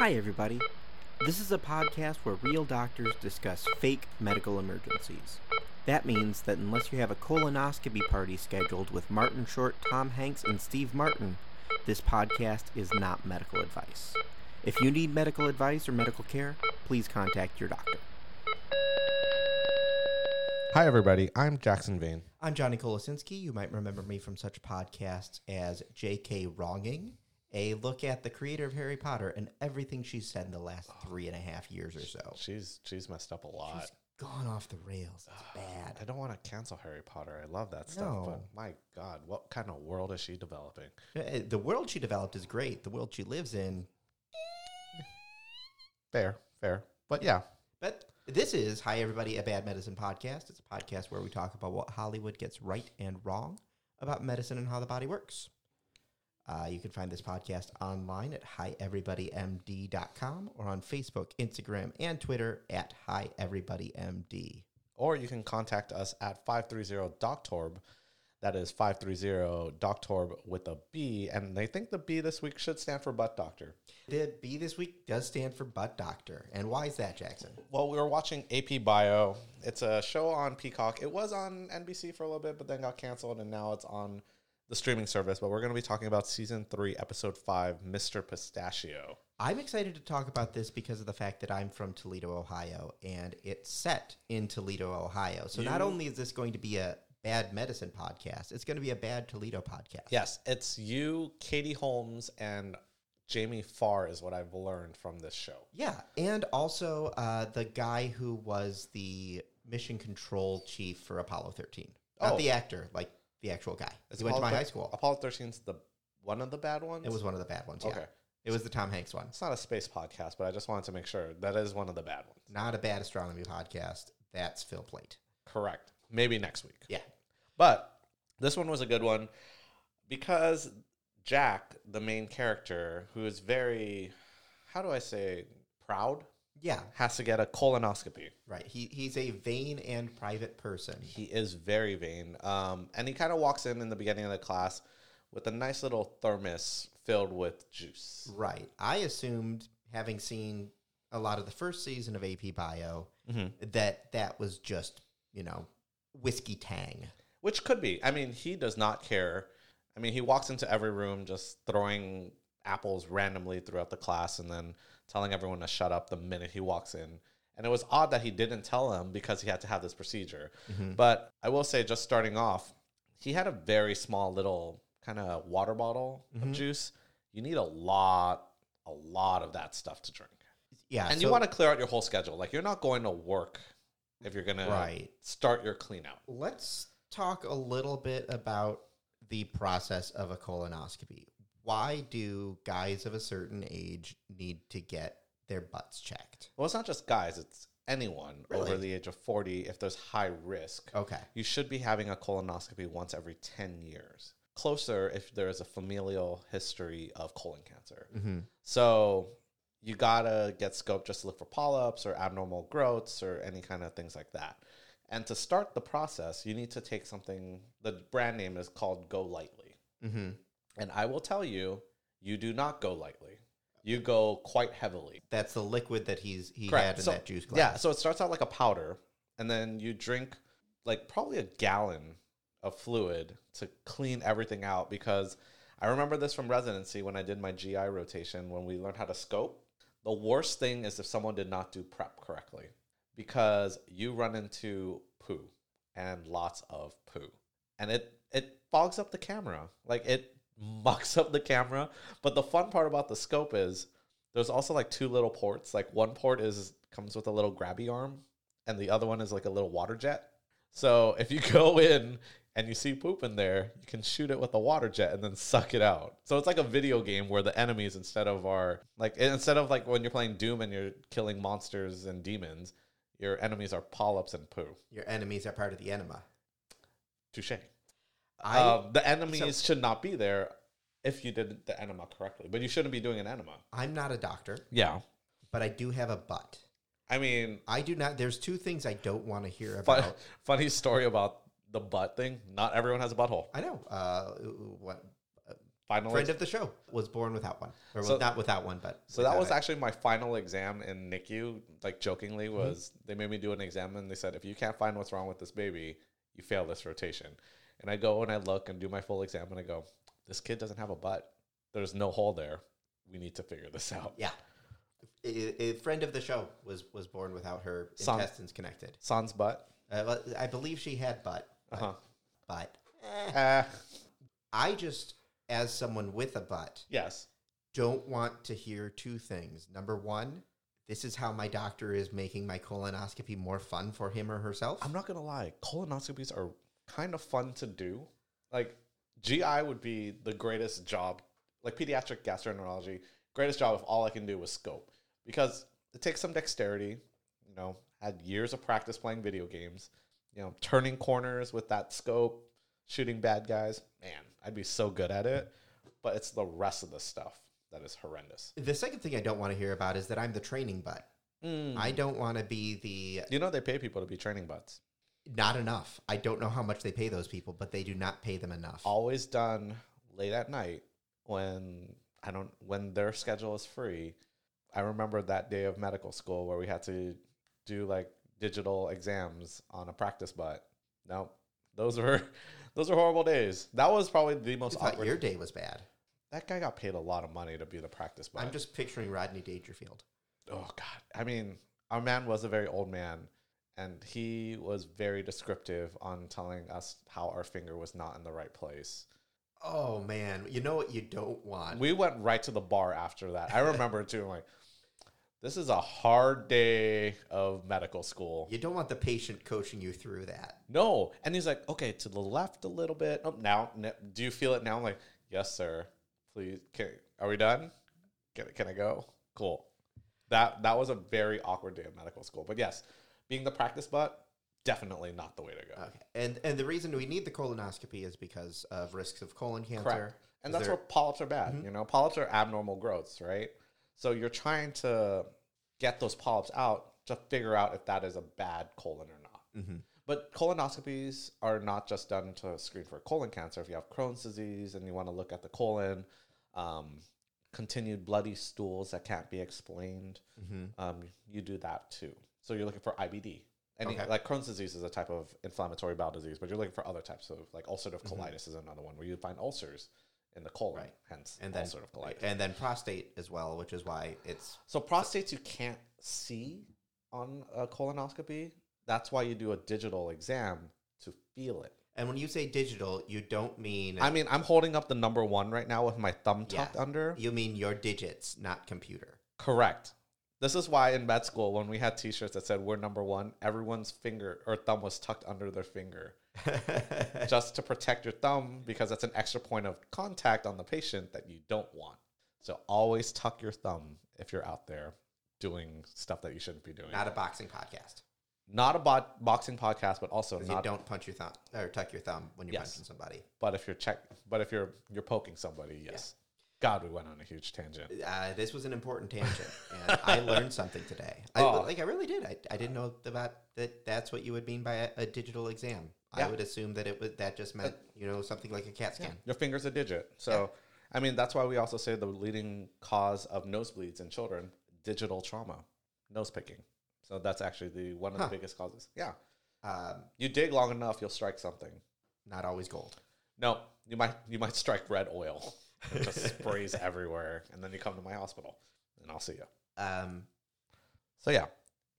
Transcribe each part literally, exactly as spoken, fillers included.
Hi, everybody. This is a podcast where real doctors discuss fake medical emergencies. That means that unless you have a colonoscopy party scheduled with Martin Short, Tom Hanks, and Steve Martin, this podcast is not medical advice. If you need medical advice or medical care, please contact your doctor. Hi, everybody. I'm Jackson Vane. I'm Johnny Kolosinski. You might remember me from such podcasts as J K Wronging, a look at the creator of Harry Potter and everything she's said in the last three and a half years or so. She's she's messed up a lot. She's gone off the rails. It's bad. I don't want to cancel Harry Potter. I love that stuff. No. But my God, what kind of world is she developing? The world she developed is great. The world she lives in. Fair, fair. But yeah. But this is, Hi Everybody, a Bad Medicine podcast. It's a podcast where we talk about what Hollywood gets right and wrong about medicine and how the body works. Uh, you can find this podcast online at hi everybody m d dot com or on Facebook, Instagram, and Twitter at hi everybody m d. Or you can contact us at five three zero D O C T O R B. That is five three zero D O C T O R B with a B. And they think the B this week should stand for butt doctor. The B this week does stand for butt doctor. And why is that, Jackson? Well, we were watching A P Bio. It's a show on Peacock. It was on N B C for a little bit, but then got canceled, and now it's on the streaming service, but we're going to be talking about season three, episode five, Mister Pistachio. I'm excited to talk about this because of the fact that I'm from Toledo, Ohio, and it's set in Toledo, Ohio. So you... not only is this going to be a bad medicine podcast, it's going to be a bad Toledo podcast. Yes, it's you, Katie Holmes, and Jamie Farr is what I've learned from this show. Yeah, and also uh, the guy who was the mission control chief for Apollo thirteen. Not oh. the actor, like... the actual guy. He went to my high school. Apollo thirteen's the one of the bad ones? It was one of the bad ones, yeah. Okay. It was the Tom Hanks one. It's not a space podcast, but I just wanted to make sure that is one of the bad ones. Not a bad astronomy podcast. That's Phil Plait. Correct. Maybe next week. Yeah. But this one was a good one because Jack, the main character, who is very, how do I say, proud? Yeah. Has to get a colonoscopy. Right. He He's a vain and private person. He is very vain. Um, and he kind of walks in in the beginning of the class with a nice little thermos filled with juice. Right. I assumed, having seen a lot of the first season of A P Bio, mm-hmm. that that was just, you know, whiskey tang. Which could be. I mean, he does not care. I mean, he walks into every room just throwing apples randomly throughout the class and then telling everyone to shut up the minute he walks in. And it was odd that he didn't tell him because he had to have this procedure. Mm-hmm. But I will say, just starting off, he had a very small little kind of water bottle mm-hmm. of juice. You need a lot, a lot of that stuff to drink. Yeah. And so you want to clear out your whole schedule. Like, you're not going to work if you're going right. to start your clean out. Let's talk a little bit about the process of a colonoscopy. Why do guys of a certain age need to get their butts checked? Well, it's not just guys. It's anyone really? Over the age of forty if there's high risk. Okay. You should be having a colonoscopy once every ten years. Closer if there is a familial history of colon cancer. Mm-hmm. So you got to get scoped just to look for polyps or abnormal growths or any kind of things like that. And to start the process, you need to take something. The brand name is called GoLYTELY. Mm-hmm. And I will tell you, you do not go lightly. You go quite heavily. That's the liquid that he's he Correct. had in so, that juice glass. Yeah, so it starts out like a powder, and then you drink like probably a gallon of fluid to clean everything out. Because I remember this from residency when I did my G I rotation, when we learned how to scope. The worst thing is if someone did not do prep correctly, because you run into poo and lots of poo. And it, it fogs up the camera. Like it... mucks up the camera. But the fun part about the scope is there's also like two little ports. Like one port is comes with a little grabby arm and the other one is like a little water jet. So if you go in and you see poop in there, you can shoot it with a water jet and then suck it out. So it's like a video game where the enemies, instead of are like instead of like when you're playing Doom and you're killing monsters and demons, your enemies are polyps and poo. Your enemies are part of the enema. Touche. I, um, the enemies so, should not be there if you did the enema correctly. But you shouldn't be doing an enema. I'm not a doctor. Yeah. But I do have a butt. I mean... I do not... There's two things I don't want to hear about. Fun, funny story about the butt thing. Not everyone has a butthole. I know. Uh, what? final friend ex- of the show was born without one, or so, not without one, but so that was it. Actually my final exam in N I C U. Like jokingly, was mm-hmm. they made me do an exam and they said, if you can't find what's wrong with this baby, you fail this rotation. And I go and I look and do my full exam and I go, this kid doesn't have a butt. There's no hole there. We need to figure this out. Yeah. A, a friend of the show was was born without her Sans, intestines connected. Sans butt. Uh, I believe she had butt. Uh-huh. But uh. I just, as someone with a butt, yes, don't want to hear two things. Number one, this is how my doctor is making my colonoscopy more fun for him or herself. I'm not going to lie. Colonoscopies are kind of fun to do. Like, G I would be the greatest job, like pediatric gastroenterology, greatest job if all I can do was scope. Because it takes some dexterity, you know, had years of practice playing video games, you know, turning corners with that scope, shooting bad guys. Man, I'd be so good at it. But it's the rest of the stuff that is horrendous. The second thing I don't want to hear about is that I'm the training butt. Mm. I don't want to be the... You know they pay people to be training butts. Not enough. I don't know how much they pay those people, but they do not pay them enough. Always done late at night when I don't when their schedule is free. I remember that day of medical school where we had to do like digital exams on a practice butt. No, those were those are horrible days. That was probably the most awkward. I thought your day was bad. That guy got paid a lot of money to be the practice butt. I'm just picturing Rodney Dangerfield. Oh God! I mean, our man was a very old man. And he was very descriptive on telling us how our finger was not in the right place. Oh, man. You know what you don't want. We went right to the bar after that. I remember, too, I'm like, this is a hard day of medical school. You don't want the patient coaching you through that. No. And he's like, okay, to the left a little bit. Oh, now, do you feel it now? I'm like, yes, sir. Please. Can, are we done? Can, can I go? Cool. That, that was a very awkward day of medical school. But, yes. Being the practice butt, definitely not the way to go. Okay. And and the reason we need the colonoscopy is because of risks of colon cancer. Correct. And that's there... where polyps are bad. Mm-hmm. You know, polyps are abnormal growths, right? So you're trying to get those polyps out to figure out if that is a bad colon or not. Mm-hmm. But colonoscopies are not just done to screen for colon cancer. If you have Crohn's disease and you want to look at the colon, um, continued bloody stools that can't be explained, mm-hmm. um, you do that too. So you're looking for I B D. And okay. like Crohn's disease is a type of inflammatory bowel disease, but you're looking for other types of, like ulcerative colitis mm-hmm. is another one where you find ulcers in the colon, right. hence and then, ulcerative colitis. And then prostate as well, which is why it's... So prostates you can't see on a colonoscopy. That's why you do a digital exam to feel it. And when you say digital, you don't mean... I mean, I'm holding up the number one right now with my thumb tucked yeah. under. You mean your digits, not computer. Correct. This is why in med school, when we had T-shirts that said we're number one, everyone's finger or thumb was tucked under their finger just to protect your thumb, because that's an extra point of contact on the patient that you don't want. So always tuck your thumb if you're out there doing stuff that you shouldn't be doing. Not a boxing podcast. Not a bo- boxing podcast, but also not... You don't punch your thumb or tuck your thumb when you're yes. punching somebody. But if you're check, but if you're you're poking somebody, yes. Yeah. God, we went on a huge tangent. Uh, this was an important tangent, and I learned something today. I, oh. Like, I really did. I, I didn't know about that. That's what you would mean by a, a digital exam. Yeah. I would assume that it would, that just meant, you know, something like a CAT scan. Yeah. Your finger's a digit. So, yeah. I mean, that's why we also say the leading cause of nosebleeds in children, digital trauma, nose picking. So that's actually the one of huh. the biggest causes. Yeah. Um, you dig long enough, you'll strike something. Not always gold. No, you might you might strike red oil. It just sprays everywhere, and then you come to my hospital, and I'll see you. Um, so yeah,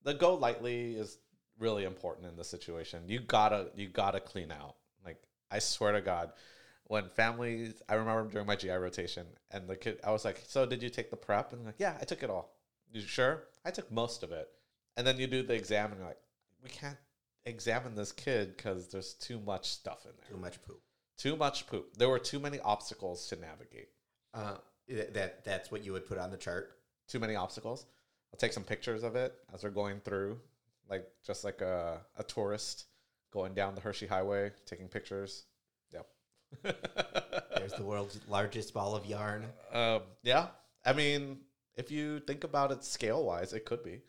the go lightly is really important in this situation. You gotta, you gotta clean out. Like I swear to God, when families, I remember during my G I rotation, and the kid, I was like, "So did you take the prep?" And I'm like, "Yeah, I took it all." You sure? I took most of it. And then you do the exam, and you're like, "We can't examine this kid because there's too much stuff in there. Too much poop." Too much poop. There were too many obstacles to navigate. Uh, that That's what you would put on the chart? Too many obstacles. I'll take some pictures of it as we're going through, like just like a, a tourist going down the Hershey Highway, taking pictures. Yep. There's the world's largest ball of yarn. Um, yeah. I mean, if you think about it scale-wise, it could be.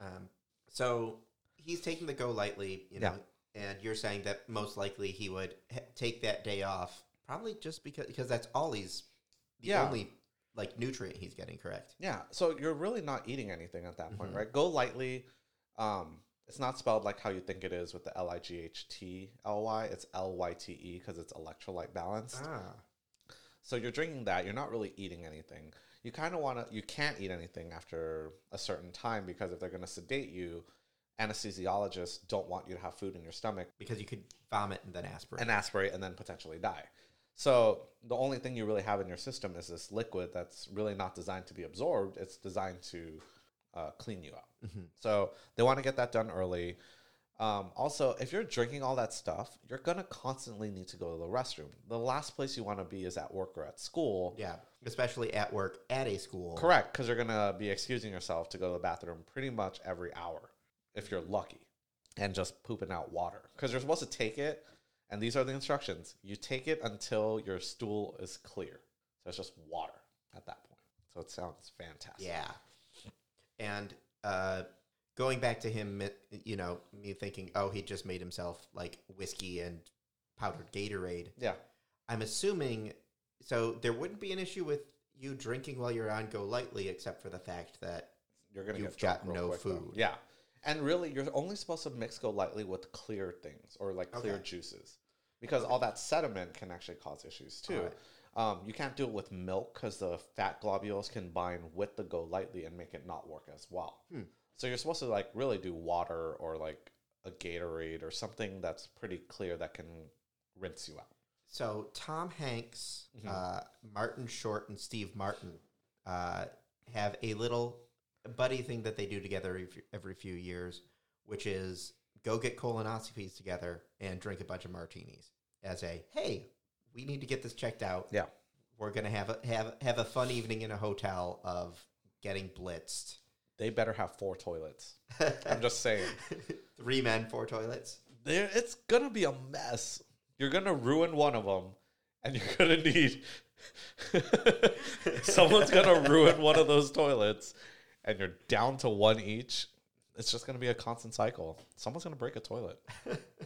Um, so he's taking the go lightly, you know. Yeah. And you're saying that most likely he would ha- take that day off, probably just because because that's all he's the yeah. only like nutrient he's getting correct. Yeah, so you're really not eating anything at that point, mm-hmm. right? Go lightly. Um, it's not spelled like how you think it is with the L I G H T L Y. It's L Y T E because it's electrolyte balanced. Ah. So you're drinking that. You're not really eating anything. You kind of want to. You can't eat anything after a certain time because if they're going to sedate you, anesthesiologists don't want you to have food in your stomach because you could vomit and then aspirate and aspirate and then potentially die. So the only thing you really have in your system is this liquid that's really not designed to be absorbed. It's designed to uh, clean you up. Mm-hmm. So they want to get that done early. Um, also, if you're drinking all that stuff, you're going to constantly need to go to the restroom. The last place you want to be is at work or at school. Yeah, especially at work at a school. Correct, because you're going to be excusing yourself to go to the bathroom pretty much every hour if you're lucky and just pooping out water. Because you're supposed to take it, and these are the instructions. You take it until your stool is clear. So it's just water at that point. So it sounds fantastic. Yeah. And... uh going back to him, you know, me thinking, oh, he just made himself, like, whiskey and powdered Gatorade. Yeah. I'm assuming, so there wouldn't be an issue with you drinking while you're on GoLYTELY, except for the fact that you're gonna you've got no quick, food. Though. Yeah. And really, you're only supposed to mix GoLYTELY with clear things or, like, clear okay. juices. Because all that sediment can actually cause issues, too. Right. Um, you can't do it with milk because the fat globules can bind with the GoLYTELY and make it not work as well. Hmm. So you're supposed to, like, really do water or, like, a Gatorade or something that's pretty clear that can rinse you out. So Tom Hanks, mm-hmm. uh, Martin Short, and Steve Martin uh, have a little buddy thing that they do together every, every few years, which is go get colonoscopies together and drink a bunch of martinis as a, hey, we need to get this checked out. Yeah. We're going to have a, have, have a fun evening in a hotel of getting blitzed. They better have four toilets. I'm just saying. Three men, four toilets. They're, it's going to be a mess. You're going to ruin one of them, and you're going to need... Someone's going to ruin one of those toilets, and you're down to one each. It's just going to be a constant cycle. Someone's going to break a toilet.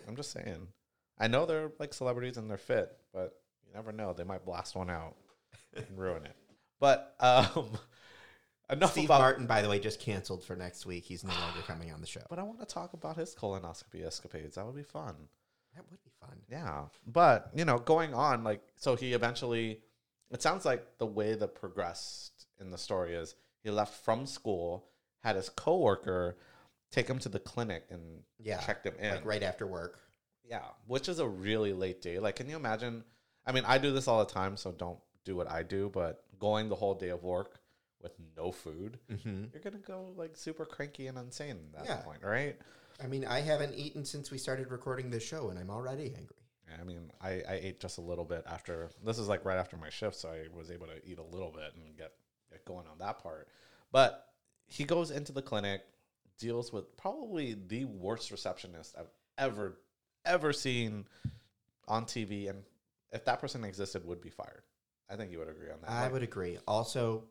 I'm just saying. I know they're like celebrities and they're fit, but you never know. They might blast one out and ruin it. But... um. Enough Steve about, Martin, by the way, just canceled for next week. He's no longer coming on the show. But I want to talk about his colonoscopy escapades. That would be fun. That would be fun. Yeah. But, you know, going on, like, so he eventually, it sounds like the way that progressed in the story is he left from school, had his coworker take him to the clinic and yeah, checked him in. Like right after work. Yeah. Which is a really late day. Like, can you imagine? I mean, I do this all the time, so don't do what I do, but going the whole day of work with no food, mm-hmm. you're going to go, like, super cranky and insane at that yeah. point, right? I mean, I haven't eaten since we started recording this show, and I'm already angry. I mean, I, I ate just a little bit after. This is, like, right after my shift, so I was able to eat a little bit and get, get going on that part. But he goes into the clinic, deals with probably the worst receptionist I've ever, ever seen on T V, and if that person existed, would be fired. I think you would agree on that. I right? would agree. Also...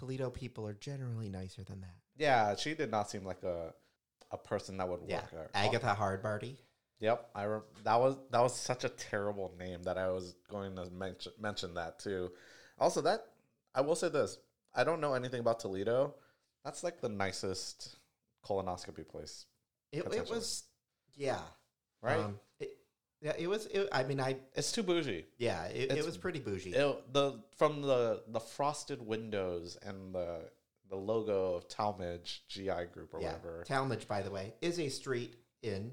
Toledo people are generally nicer than that. Yeah, she did not seem like a a person that would yeah. work there. Agatha Hardbody. Yep, I re- that was that was such a terrible name that I was going to men- mention that too. Also, that I will say this: I don't know anything about Toledo. That's like the nicest colonoscopy place. It, it was, yeah, right. Um, it, yeah, it was. It, I mean, I. It's too bougie. Yeah, it, it was pretty bougie. It, the from the, the frosted windows and the the logo of Talmadge G I Group or yeah. whatever. Talmadge, by the way, is a street in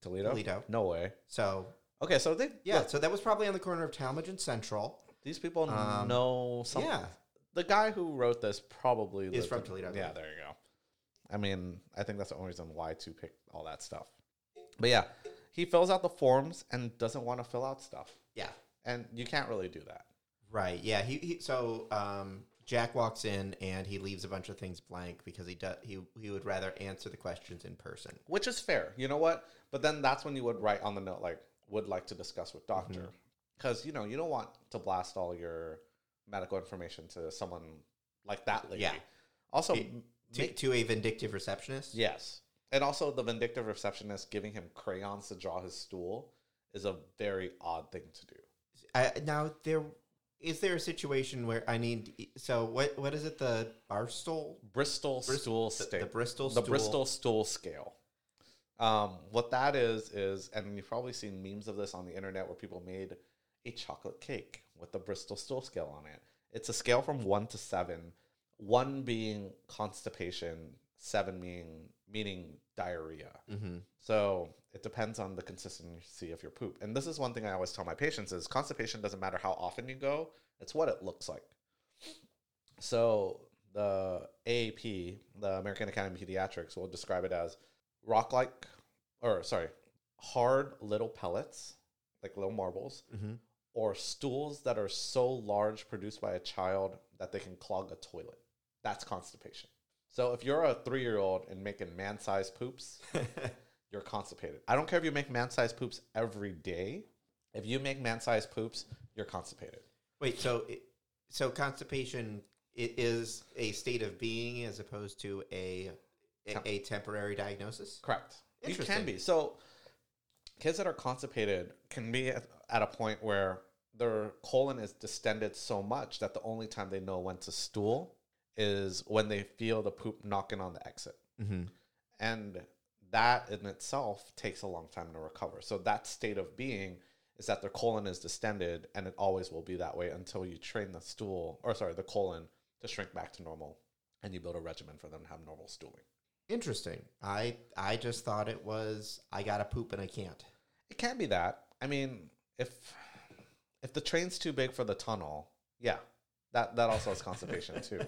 Toledo. Toledo, no way. So okay, so they yeah, look, so that was probably on the corner of Talmadge and Central. These people um, know something. Yeah, the guy who wrote this probably is from in, Toledo. Yeah, there you go. I mean, I think that's the only reason why to pick all that stuff. But yeah. He fills out the forms and doesn't want to fill out stuff. Yeah. And you can't really do that. Right. Yeah. He, he So um, Jack walks in and he leaves a bunch of things blank because he, do, he he would rather answer the questions in person. Which is fair. You know what? But then that's when you would write on the note, like, would like to discuss with doctor. Because, mm-hmm. you know, you don't want to blast all your medical information to someone like that lady. Yeah. Also. It, to, make, to a vindictive receptionist? Yes. And also, the vindictive receptionist giving him crayons to draw his stool is a very odd thing to do. I, now, there Is there a situation where I need? So what? What is it? The Barstool, Bristol stool scale. The, the Bristol stool. The Bristol stool scale. Um, what that is is, and you've probably seen memes of this on the internet where people made a chocolate cake with the Bristol stool scale on it. It's a scale from one to seven. One being constipation, seven meaning meaning diarrhea. Mm-hmm. So it depends on the consistency of your poop. And this is one thing I always tell my patients is constipation doesn't matter how often you go. It's what it looks like. So the A A P, the American Academy of Pediatrics, will describe it as rock-like, or sorry, hard little pellets, like little marbles, mm-hmm. or stools that are so large produced by a child that they can clog a toilet. That's constipation. So if you're a three-year-old and making man-sized poops, you're constipated. I don't care if you make man-sized poops every day. If you make man-sized poops, you're constipated. Wait, so it, so constipation it is a state of being as opposed to a a, a temporary diagnosis? Correct. You can be. So kids that are constipated can be at, at a point where their colon is distended so much that the only time they know when to stool is when they feel the poop knocking on the exit. Mm-hmm. And that in itself takes a long time to recover. So that state of being is that their colon is distended, and it always will be that way until you train the stool, or sorry, the colon to shrink back to normal, and you build a regimen for them to have normal stooling. Interesting. I I just thought it was, I gotta poop and I can't. It can be that. I mean, if if the train's too big for the tunnel, yeah, that, that also is constipation too.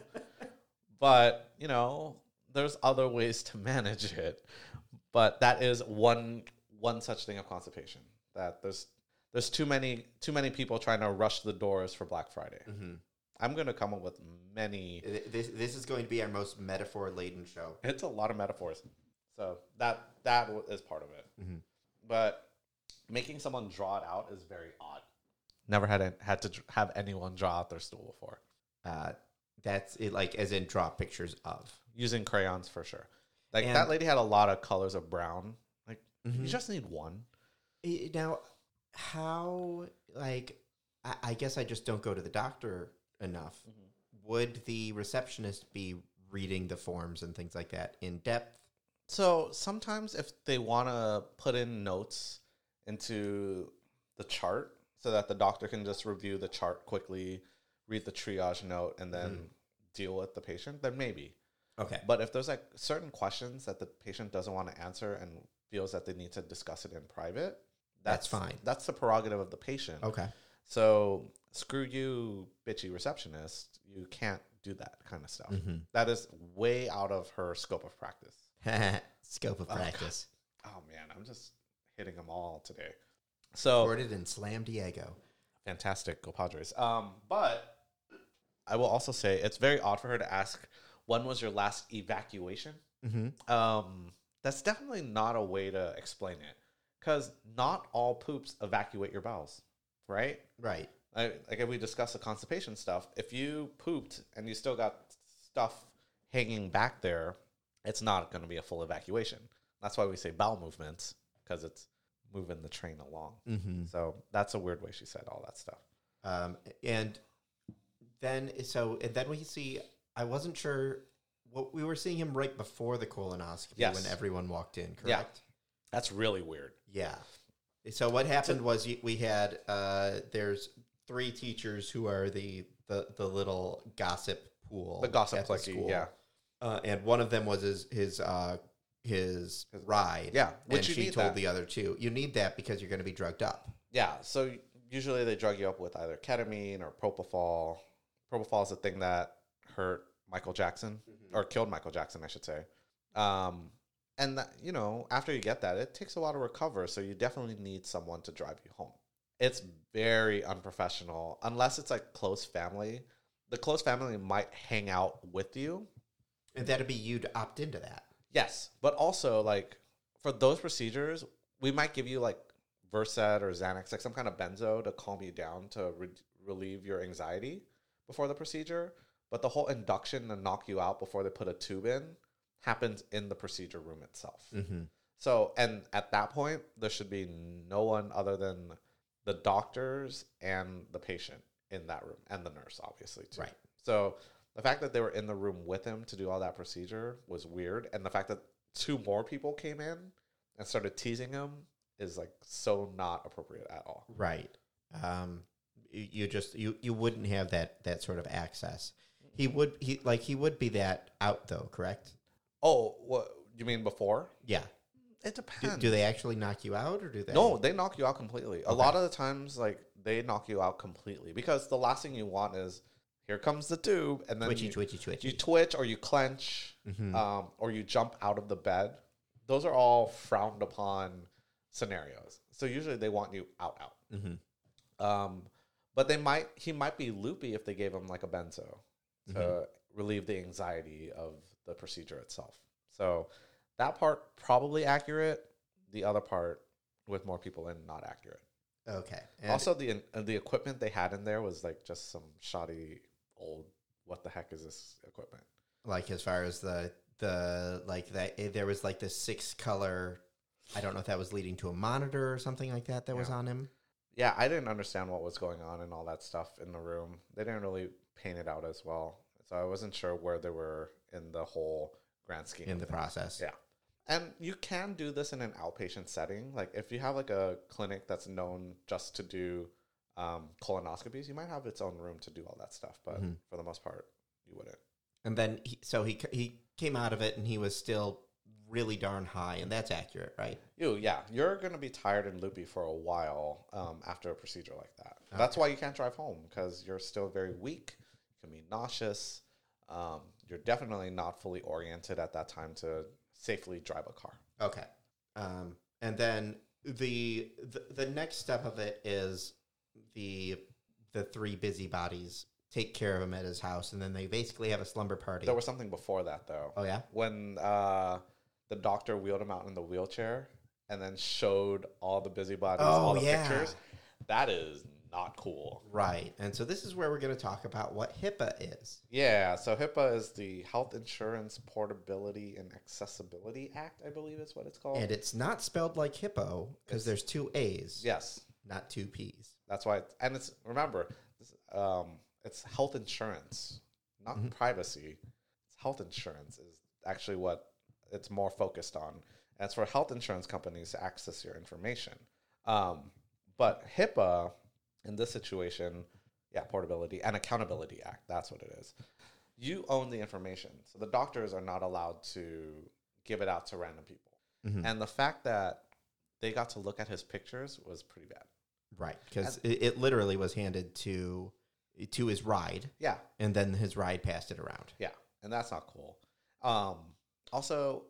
But, you know, there's other ways to manage it. But that is one one such thing of constipation. That there's there's too many too many people trying to rush the doors for Black Friday. Mm-hmm. I'm going to come up with many. This this is going to be our most metaphor-laden show. It's a lot of metaphors. So that that is part of it. Mm-hmm. But making someone draw it out is very odd. Never had a, had to have anyone draw out their stool before. Uh, that's it, like as in draw pictures of using crayons for sure. Like and that lady had a lot of colors of brown. Like mm-hmm. you just need one. Now, how like I, I guess I just don't go to the doctor enough. Mm-hmm. Would the receptionist be reading the forms and things like that in depth? So sometimes if they want to put in notes into the chart, so that the doctor can just review the chart quickly, read the triage note, and then mm. deal with the patient, then maybe. Okay. But if there's like certain questions that the patient doesn't want to answer and feels that they need to discuss it in private, that's, that's fine. That's the prerogative of the patient. Okay. So screw you, bitchy receptionist. You can't do that kind of stuff. Mm-hmm. That is way out of her scope of practice. Scope of oh, practice. God. Oh, man. I'm just hitting them all today. So recorded in Slam Diego. Fantastic. Go Padres. Um, but I will also say it's very odd for her to ask, when was your last evacuation? Mm-hmm. Um, that's definitely not a way to explain it because not all poops evacuate your bowels, right? Right. I, like if we discuss the constipation stuff, if you pooped and you still got stuff hanging back there, it's not going to be a full evacuation. That's why we say bowel movements because it's moving the train along. Mm-hmm. So that's a weird way she said all that stuff. Um, and then, so, and then we see, I wasn't sure what we were seeing him right before the colonoscopy yes. when everyone walked in, correct? Yeah. That's really weird. Yeah. So what happened so, was we had, uh, there's three teachers who are the, the, the little gossip pool. The gossip clique, yeah. Uh, and one of them was his, his, uh, his ride. Yeah. Which and she told that. The other two. You need that because you're going to be drugged up. Yeah. So usually they drug you up with either ketamine or propofol. Propofol is the thing that hurt Michael Jackson mm-hmm. or killed Michael Jackson, I should say. Um, and, that, you know, after you get that, it takes a while to recover. So you definitely need someone to drive you home. It's very unprofessional unless it's like close family. The close family might hang out with you. And that'd be you to opt into that. Yes, but also, like, for those procedures, we might give you, like, Versed or Xanax, like some kind of benzo to calm you down to re- relieve your anxiety before the procedure. But the whole induction to knock you out before they put a tube in happens in the procedure room itself. Mm-hmm. So, and at that point, there should be no one other than the doctors and the patient. in that room, and the nurse, obviously, too. Right. So the fact that they were in the room with him to do all that procedure was weird, and the fact that two more people came in and started teasing him is, like, so not appropriate at all. Right. Um, you, you just, you, you wouldn't have that, that sort of access. He would, he like, he would be that out, though, correct? Oh, what, you mean before? Yeah. It depends. Do, do they actually knock you out, or do they? No, they knock you out completely. Okay. A lot of the times, like, they knock you out completely, because the last thing you want is, here comes the tube, and then twitchy, you, twitchy, twitchy. You twitch, or you clench, mm-hmm. um, or you jump out of the bed. Those are all frowned upon scenarios. So usually they want you out, out. Mm-hmm. Um, but they might, he might be loopy if they gave him, like, a benzo to mm-hmm. relieve the anxiety of the procedure itself. So that part probably accurate. The other part, with more people in, not accurate. Okay. And also, the uh, the equipment they had in there was, like, just some shoddy old, what the heck is this equipment? Like, as far as the, the like, that it, there was, like, this six-color, I don't know if that was leading to a monitor or something like that that yeah. was on him. Yeah, I didn't understand what was going on and all that stuff in the room. They didn't really paint it out as well. So I wasn't sure where they were in the whole grand scheme. In the things. Process. Yeah. And you can do this in an outpatient setting. Like, if you have, like, a clinic that's known just to do um, colonoscopies, you might have its own room to do all that stuff. But mm-hmm. for the most part, you wouldn't. And then, he, so he he came out of it, and he was still really darn high, and that's accurate, right? You, yeah. You're going to be tired and loopy for a while um, after a procedure like that. Okay. That's why you can't drive home, because you're still very weak. You can be nauseous. Um, you're definitely not fully oriented at that time to safely drive a car. Okay. Um, and then the, the the next step of it is the the three busybodies take care of him at his house, and then they basically have a slumber party. There was something before that, though. Oh, yeah? When uh, the doctor wheeled him out in the wheelchair and then showed all the busybodies, oh, all the yeah. pictures. That is not cool. Right. And so this is where we're going to talk about what HIPAA is. Yeah. So HIPAA is the Health Insurance Portability and Accessibility Act, I believe is what it's called. And it's not spelled like hippo because there's two A's. Yes. Not two P's. That's why. It's, and it's, remember, it's, um, it's health insurance, not mm-hmm. privacy. It's health insurance is actually what it's more focused on. And it's for health insurance companies to access your information. Um, but HIPAA, in this situation, yeah, Portability and Accountability Act, that's what it is. You own the information. So the doctors are not allowed to give it out to random people. Mm-hmm. And the fact that they got to look at his pictures was pretty bad. Right, because it, it literally was handed to to his ride. Yeah. And then his ride passed it around. Yeah, and that's not cool. Um, also,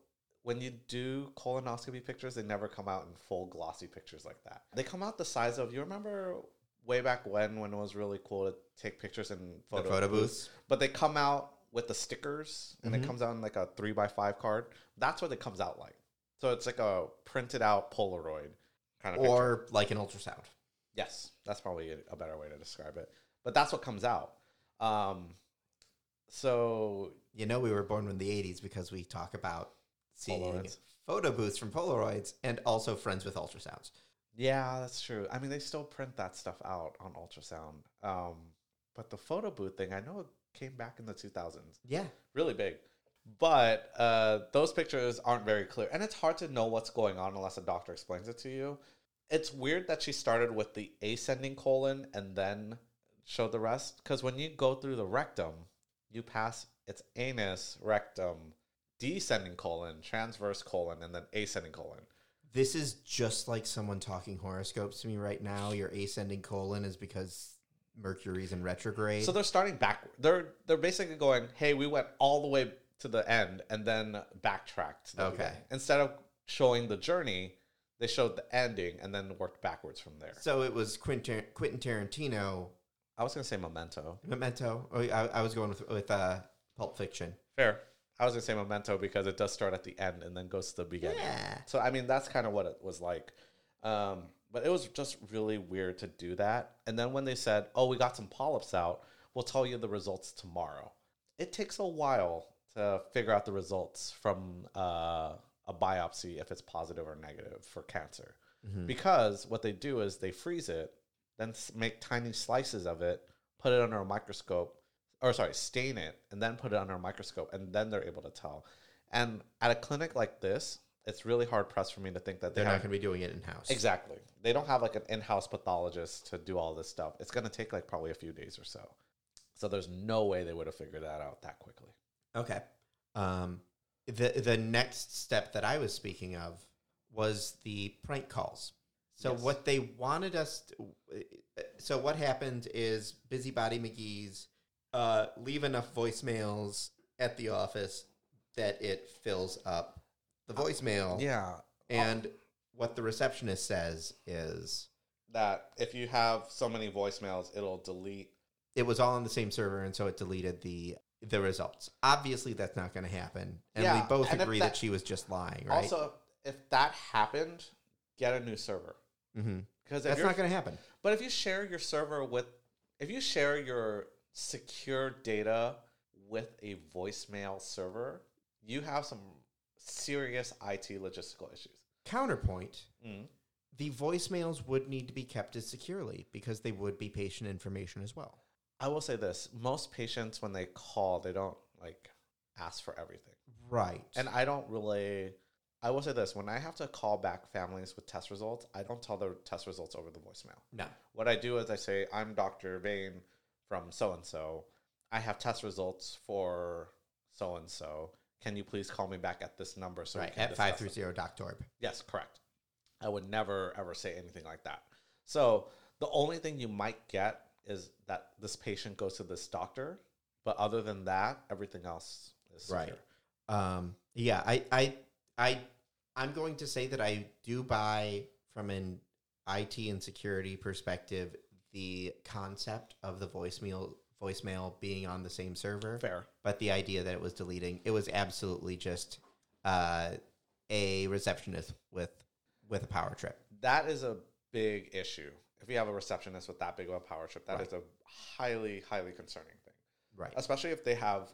when you do colonoscopy pictures, they never come out in full glossy pictures like that. They come out the size of, you remember way back when, when it was really cool to take pictures in photo, photo booths. booths. But they come out with the stickers, and mm-hmm. it comes out in like a three by five card. That's what it comes out like. So it's like a printed out Polaroid kind of or picture. Like an ultrasound. Yes, that's probably a better way to describe it. But that's what comes out. Um, so you know we were born in the eighties because we talk about seeing Polaroids. Photo booths from Polaroids and also friends with ultrasounds. Yeah, that's true. I mean, they still print that stuff out on ultrasound. Um, but the photo booth thing, I know it came back in the two thousands. Yeah. Really big. But uh, those pictures aren't very clear. And it's hard to know what's going on unless a doctor explains it to you. It's weird that she started with the ascending colon and then showed the rest. Because when you go through the rectum, you pass its anus, rectum, descending colon, transverse colon, and then ascending colon. This is just like someone talking horoscopes to me right now. Your ascending colon is because Mercury's in retrograde. So they're starting backward. They're they're basically going, hey, we went all the way to the end and then backtracked. Okay. Way. Instead of showing the journey, they showed the ending and then worked backwards from there. So it was Quentin Tarantino. I was going to say Memento. Memento. Oh, I, I was going with, with uh, Pulp Fiction. Fair. I was going to say Memento because it does start at the end and then goes to the beginning. Yeah. So, I mean, that's kind of what it was like. Um, but it was just really weird to do that. And then when they said, oh, we got some polyps out, we'll tell you the results tomorrow. It takes a while to figure out the results from uh, a biopsy if it's positive or negative for cancer. Mm-hmm. Because what they do is they freeze it, then make tiny slices of it, put it under a microscope, or sorry, stain it, and then put it under a microscope, and then they're able to tell. And at a clinic like this, it's really hard-pressed for me to think that they they're have, not going to be doing it in-house. Exactly. They don't have, like, an in-house pathologist to do all this stuff. It's going to take, like, probably a few days or so. So there's no way they would have figured that out that quickly. Okay. Um, the the next step that I was speaking of was the prank calls. So yes. what they wanted us to, so what happened is Busybody McGee's uh, leave enough voicemails at the office that it fills up the voicemail. Uh, yeah. And um, what the receptionist says is that if you have so many voicemails, it'll delete. It was all on the same server, and so it deleted the the results. Obviously, that's not going to happen. And yeah, we both and agree that, that she was just lying, right? Also, if that happened, get a new server. Mm-hmm. That's not going to happen. But if you share your server with, if you share your secure data with a voicemail server, you have some serious I T logistical issues. Counterpoint, mm-hmm. the voicemails would need to be kept as securely because they would be patient information as well. I will say this. Most patients, when they call, they don't, like, ask for everything. Right. And I don't really... I will say this. When I have to call back families with test results, I don't tell their test results over the voicemail. No. What I do is I say, I'm Doctor Vane from so-and-so. I have test results for so-and-so. Can you please call me back at this number? So right, at five three zero doc torb. Yes, correct. I would never, ever say anything like that. So the only thing you might get is that this patient goes to this doctor, but other than that, everything else is secure. Right. Um, yeah, I, I, I, I'm going to say that I do buy, from an I T and security perspective, the concept of the voicemail voicemail being on the same server. Fair. But the idea that it was deleting, it was absolutely just uh, a receptionist with with a power trip. That is a big issue. If you have a receptionist with that big of a power trip, that right. is a highly, highly concerning thing. Right. Especially if they have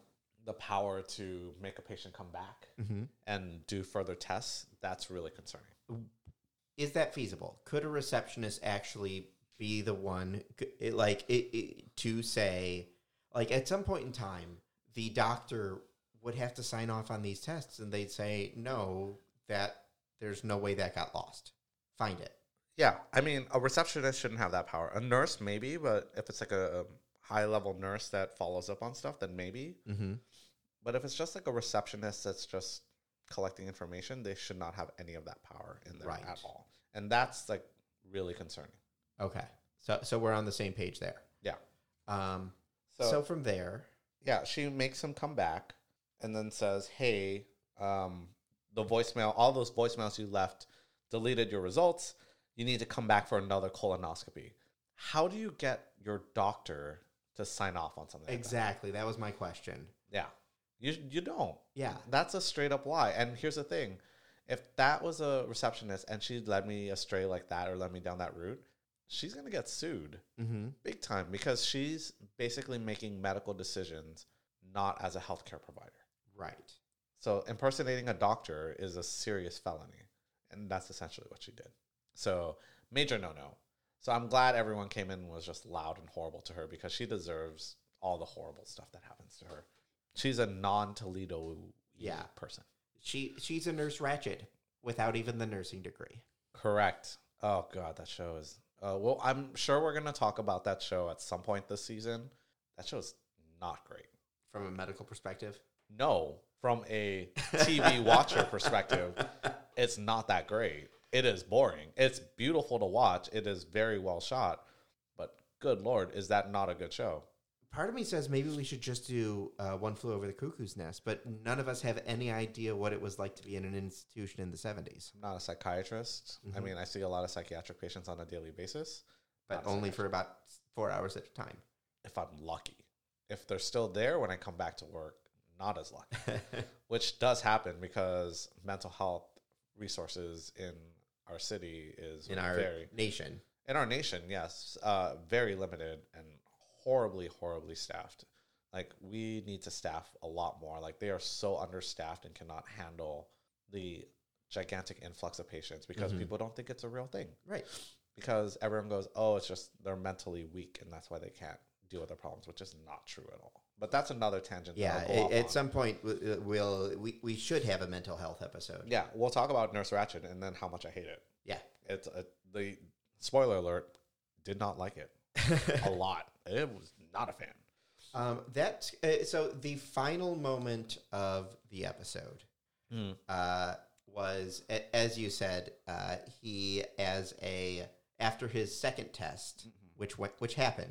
the power to make a patient come back mm-hmm. and do further tests. That's really concerning. Is that feasible? Could a receptionist actually be the one, it, like, it, it, to say, like, at some point in time, the doctor would have to sign off on these tests, and they'd say, no, that there's no way that got lost. Find it. Yeah, I mean, a receptionist shouldn't have that power. A nurse, maybe, but if it's like a, a high-level nurse that follows up on stuff, then maybe. Mm-hmm. But if it's just like a receptionist that's just collecting information, they should not have any of that power in there right. at all. And that's, like, really concerning. Okay, so so we're on the same page there. Yeah. Um. So, so from there... Yeah, she makes him come back and then says, hey, um, the voicemail, all those voicemails you left deleted your results. You need to come back for another colonoscopy. How do you get your doctor to sign off on something? Exactly. Like that? that was my question. Yeah. You you don't. Yeah. That's a straight up lie. And here's the thing. If that was a receptionist and she led me astray like that or led me down that route, she's going to get sued mm-hmm. big time because she's basically making medical decisions not as a healthcare provider. Right. So impersonating a doctor is a serious felony. And that's essentially what she did. So major no-no. So I'm glad everyone came in and was just loud and horrible to her because she deserves all the horrible stuff that happens to her. She's a non-Toledo yeah. person. She She's a Nurse Ratched without even the nursing degree. Correct. Oh, God, that show is... Uh, well, I'm sure we're going to talk about that show at some point this season. That show's not great. From a medical perspective? No. From a T V watcher perspective, it's not that great. It is boring. It's beautiful to watch. It is very well shot. But good Lord, is that not a good show? Part of me says maybe we should just do uh, One Flew Over the Cuckoo's Nest, but none of us have any idea what it was like to be in an institution in the seventies. I'm not a psychiatrist. Mm-hmm. I mean, I see a lot of psychiatric patients on a daily basis. But only for about four hours at a time. If I'm lucky. If they're still there when I come back to work, not as lucky. Which does happen because mental health resources in our city is in our very, nation in our nation yes uh very limited and horribly horribly staffed. Like, we need to staff a lot more. Like, they are so understaffed and cannot handle the gigantic influx of patients because mm-hmm. people don't think it's a real thing, right? Because everyone goes, oh, it's just they're mentally weak and that's why they can't deal with their problems, which is not true at all. But that's another tangent. Yeah, that at, at some point we'll we, we should have a mental health episode. Yeah, we'll talk about Nurse Ratched and then how much I hate it. Yeah, it's a, the spoiler alert. Did not like it a lot. It was not a fan. Um, that uh, so the final moment of the episode mm. uh, was, a, as you said, uh, he as a after his second test, mm-hmm. which went, which happened.